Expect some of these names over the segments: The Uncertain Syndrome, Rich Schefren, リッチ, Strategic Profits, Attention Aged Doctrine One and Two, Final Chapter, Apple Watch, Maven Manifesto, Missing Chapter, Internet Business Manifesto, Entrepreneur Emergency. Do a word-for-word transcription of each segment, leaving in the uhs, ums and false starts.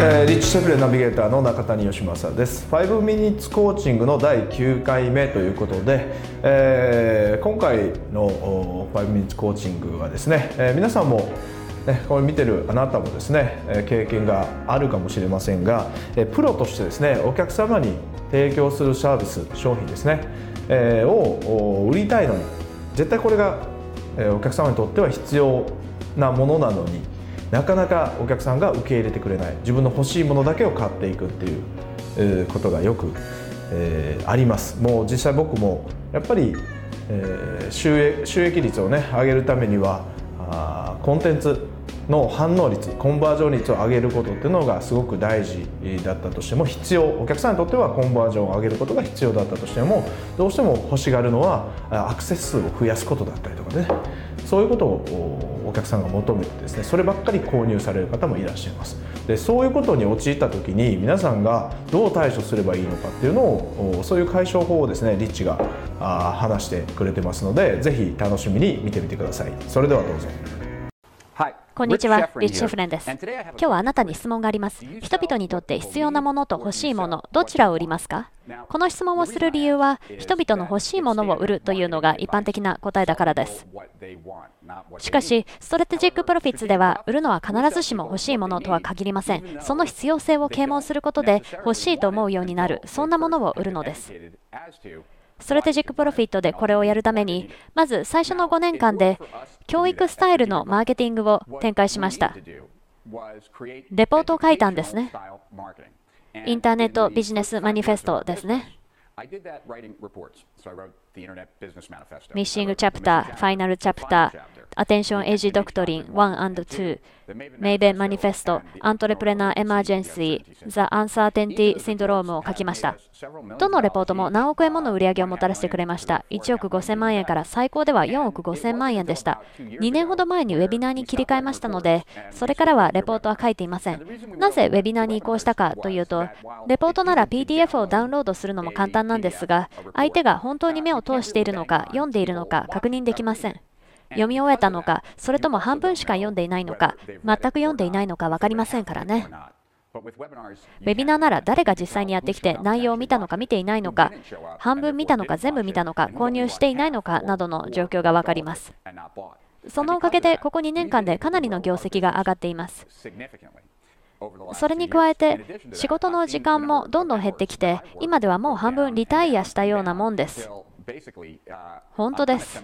えー、リッチシェフレナビゲーターの中谷義正です。ファイブミニッツコーチングのだいきゅうかいめということで、えー、今回のファイブミニッツコーチングはですね、えー、皆さんもね、これ見てるあなたもですね、経験があるかもしれませんが、プロとしてですね、お客様に提供するサービス、商品ですね、えー、を売りたいのに、絶対これがお客様にとっては必要なものなのに、なかなかお客さんが受け入れてくれない、自分の欲しいものだけを買っていくっていうことがよく、えー、あります。もう実際僕もやっぱり、えー、収益、収益率をね、上げるためにはあコンテンツの反応率、コンバージョン率を上げることっていうのがすごく大事だったとしても必要、お客さんにとってはコンバージョンを上げることが必要だったとしても、どうしても欲しがるのはアクセス数を増やすことだったりとかね、そういうことをお客さんが求めてですね、そればっかり購入される方もいらっしゃいます。で、そういうことに陥った時に皆さんがどう対処すればいいのかっていうのを、そういう解消法をですね、リッチが話してくれてますので、ぜひ楽しみに見てみてください。それではどうぞ。こんにちは、リッチ・シェフレンです。今日はあなたに質問があります。人々にとって必要なものと欲しいもの、どちらを売りますか？この質問をする理由は、人々の欲しいものを売るというのが一般的な答えだからです。しかし、ストラテジック・プロフィッツでは、売るのは必ずしも欲しいものとは限りません。その必要性を啓蒙することで、欲しいと思うようになる、そんなものを売るのです。ストラテジックプロフィットでこれをやるために、まず最初のごねんかんで教育スタイルのマーケティングを展開しました。レポートを書いたんですね。インターネットビジネスマニフェストですね。ミッシングチャプター、ファイナルチャプター、アテンションエイジドクトリン ワンアンドツー、メイベンマニフェスト、アントレプレナーエマージェンシー、ザ・アンサーテンティ・シンドロームを書きました。どのレポートも何億円もの売り上げをもたらしてくれました。いちおくごせんまんえんから最高ではよんおくごせんまんえんでした。にねんほど前にウェビナーに切り替えましたので、それからはレポートは書いていません。なぜウェビナーに移行したかというと、レポートなら ピーディーエフ をダウンロードするのも簡単なんですが、相手が本当に目を通しているのか、読んでいるのか確認できません。読み終えたのか、それとも半分しか読んでいないのか、全く読んでいないのか分かりませんからね。ウェビナーなら誰が実際にやってきて、内容を見たのか見ていないのか、半分見たのか全部見たのか、購入していないのかなどの状況が分かります。そのおかげで、ここにねんかんでかなりの業績が上がっています。それに加えて、仕事の時間もどんどん減ってきて、今ではもう半分リタイアしたようなもんです。本当です。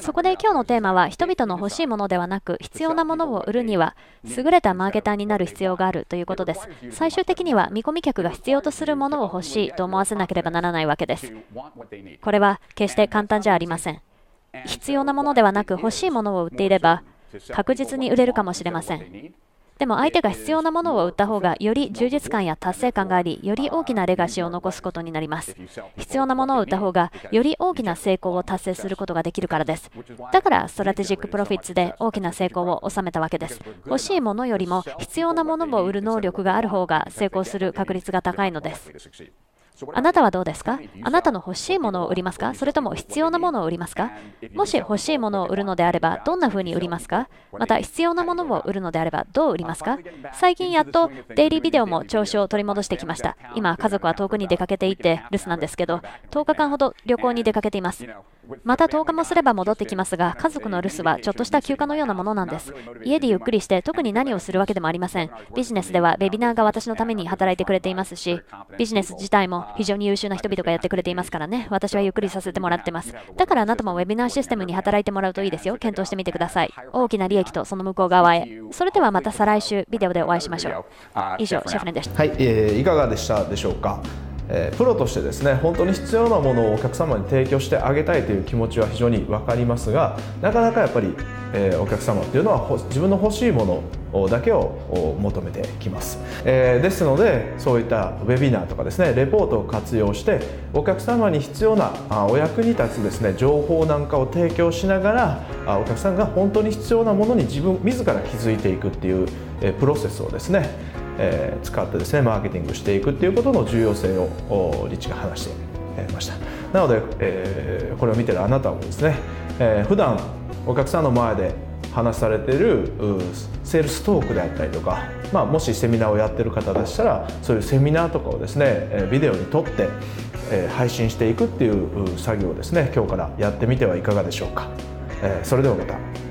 そこで今日のテーマは、人々の欲しいものではなく必要なものを売るには優れたマーケターになる必要があるということです。最終的には見込み客が必要とするものを欲しいと思わせなければならないわけです。これは決して簡単じゃありません。必要なものではなく欲しいものを売っていれば確実に売れるかもしれません。でも相手が必要なものを売った方が、より充実感や達成感があり、より大きなレガシーを残すことになります。必要なものを売った方が、より大きな成功を達成することができるからです。だから、ストラテジックプロフィッツで大きな成功を収めたわけです。欲しいものよりも必要なものを売る能力がある方が成功する確率が高いのです。あなたはどうですか？あなたの欲しいものを売りますか？それとも必要なものを売りますか？もし欲しいものを売るのであれば、どんなふうに売りますか？また必要なものを売るのであれば、どう売りますか？最近やっとデイリービデオも調子を取り戻してきました。今、家族は遠くに出かけていて留守なんですけど、とおかかんほど旅行に出かけています。またとおかもすれば戻ってきますが、家族の留守はちょっとした休暇のようなものなんです。家でゆっくりして特に何をするわけでもありません。ビジネスではウェビナーが私のために働いてくれていますし、ビジネス自体も非常に優秀な人々がやってくれていますからね。私はゆっくりさせてもらってます。だからあなたもウェビナーシステムに働いてもらうといいですよ。検討してみてください。大きな利益とその向こう側へ。それではまた再来週ビデオでお会いしましょう。以上、シェフレンでした。はい、えー、いかがでしたでしょうか。プロとしてですね、本当に必要なものをお客様に提供してあげたいという気持ちは非常に分かりますが、なかなかやっぱりお客様っていうのは自分の欲しいものだけを求めてきます。ですので、そういったウェビナーとかですね、レポートを活用してお客様に必要なお役に立つですね、情報なんかを提供しながら、お客さんが本当に必要なものに自分自ら気づいていくっていうプロセスをですね、えー、使ってですね、マーケティングしていくっていうことの重要性をリッチが話してました。なので、えー、これを見てるあなたもですね、えー、普段お客さんの前で話されてるセールストークであったりとか、まあ、もしセミナーをやってる方でしたらそういうセミナーとかをですねビデオに撮って配信していくっていう作業をですね今日からやってみてはいかがでしょうか。それではまた。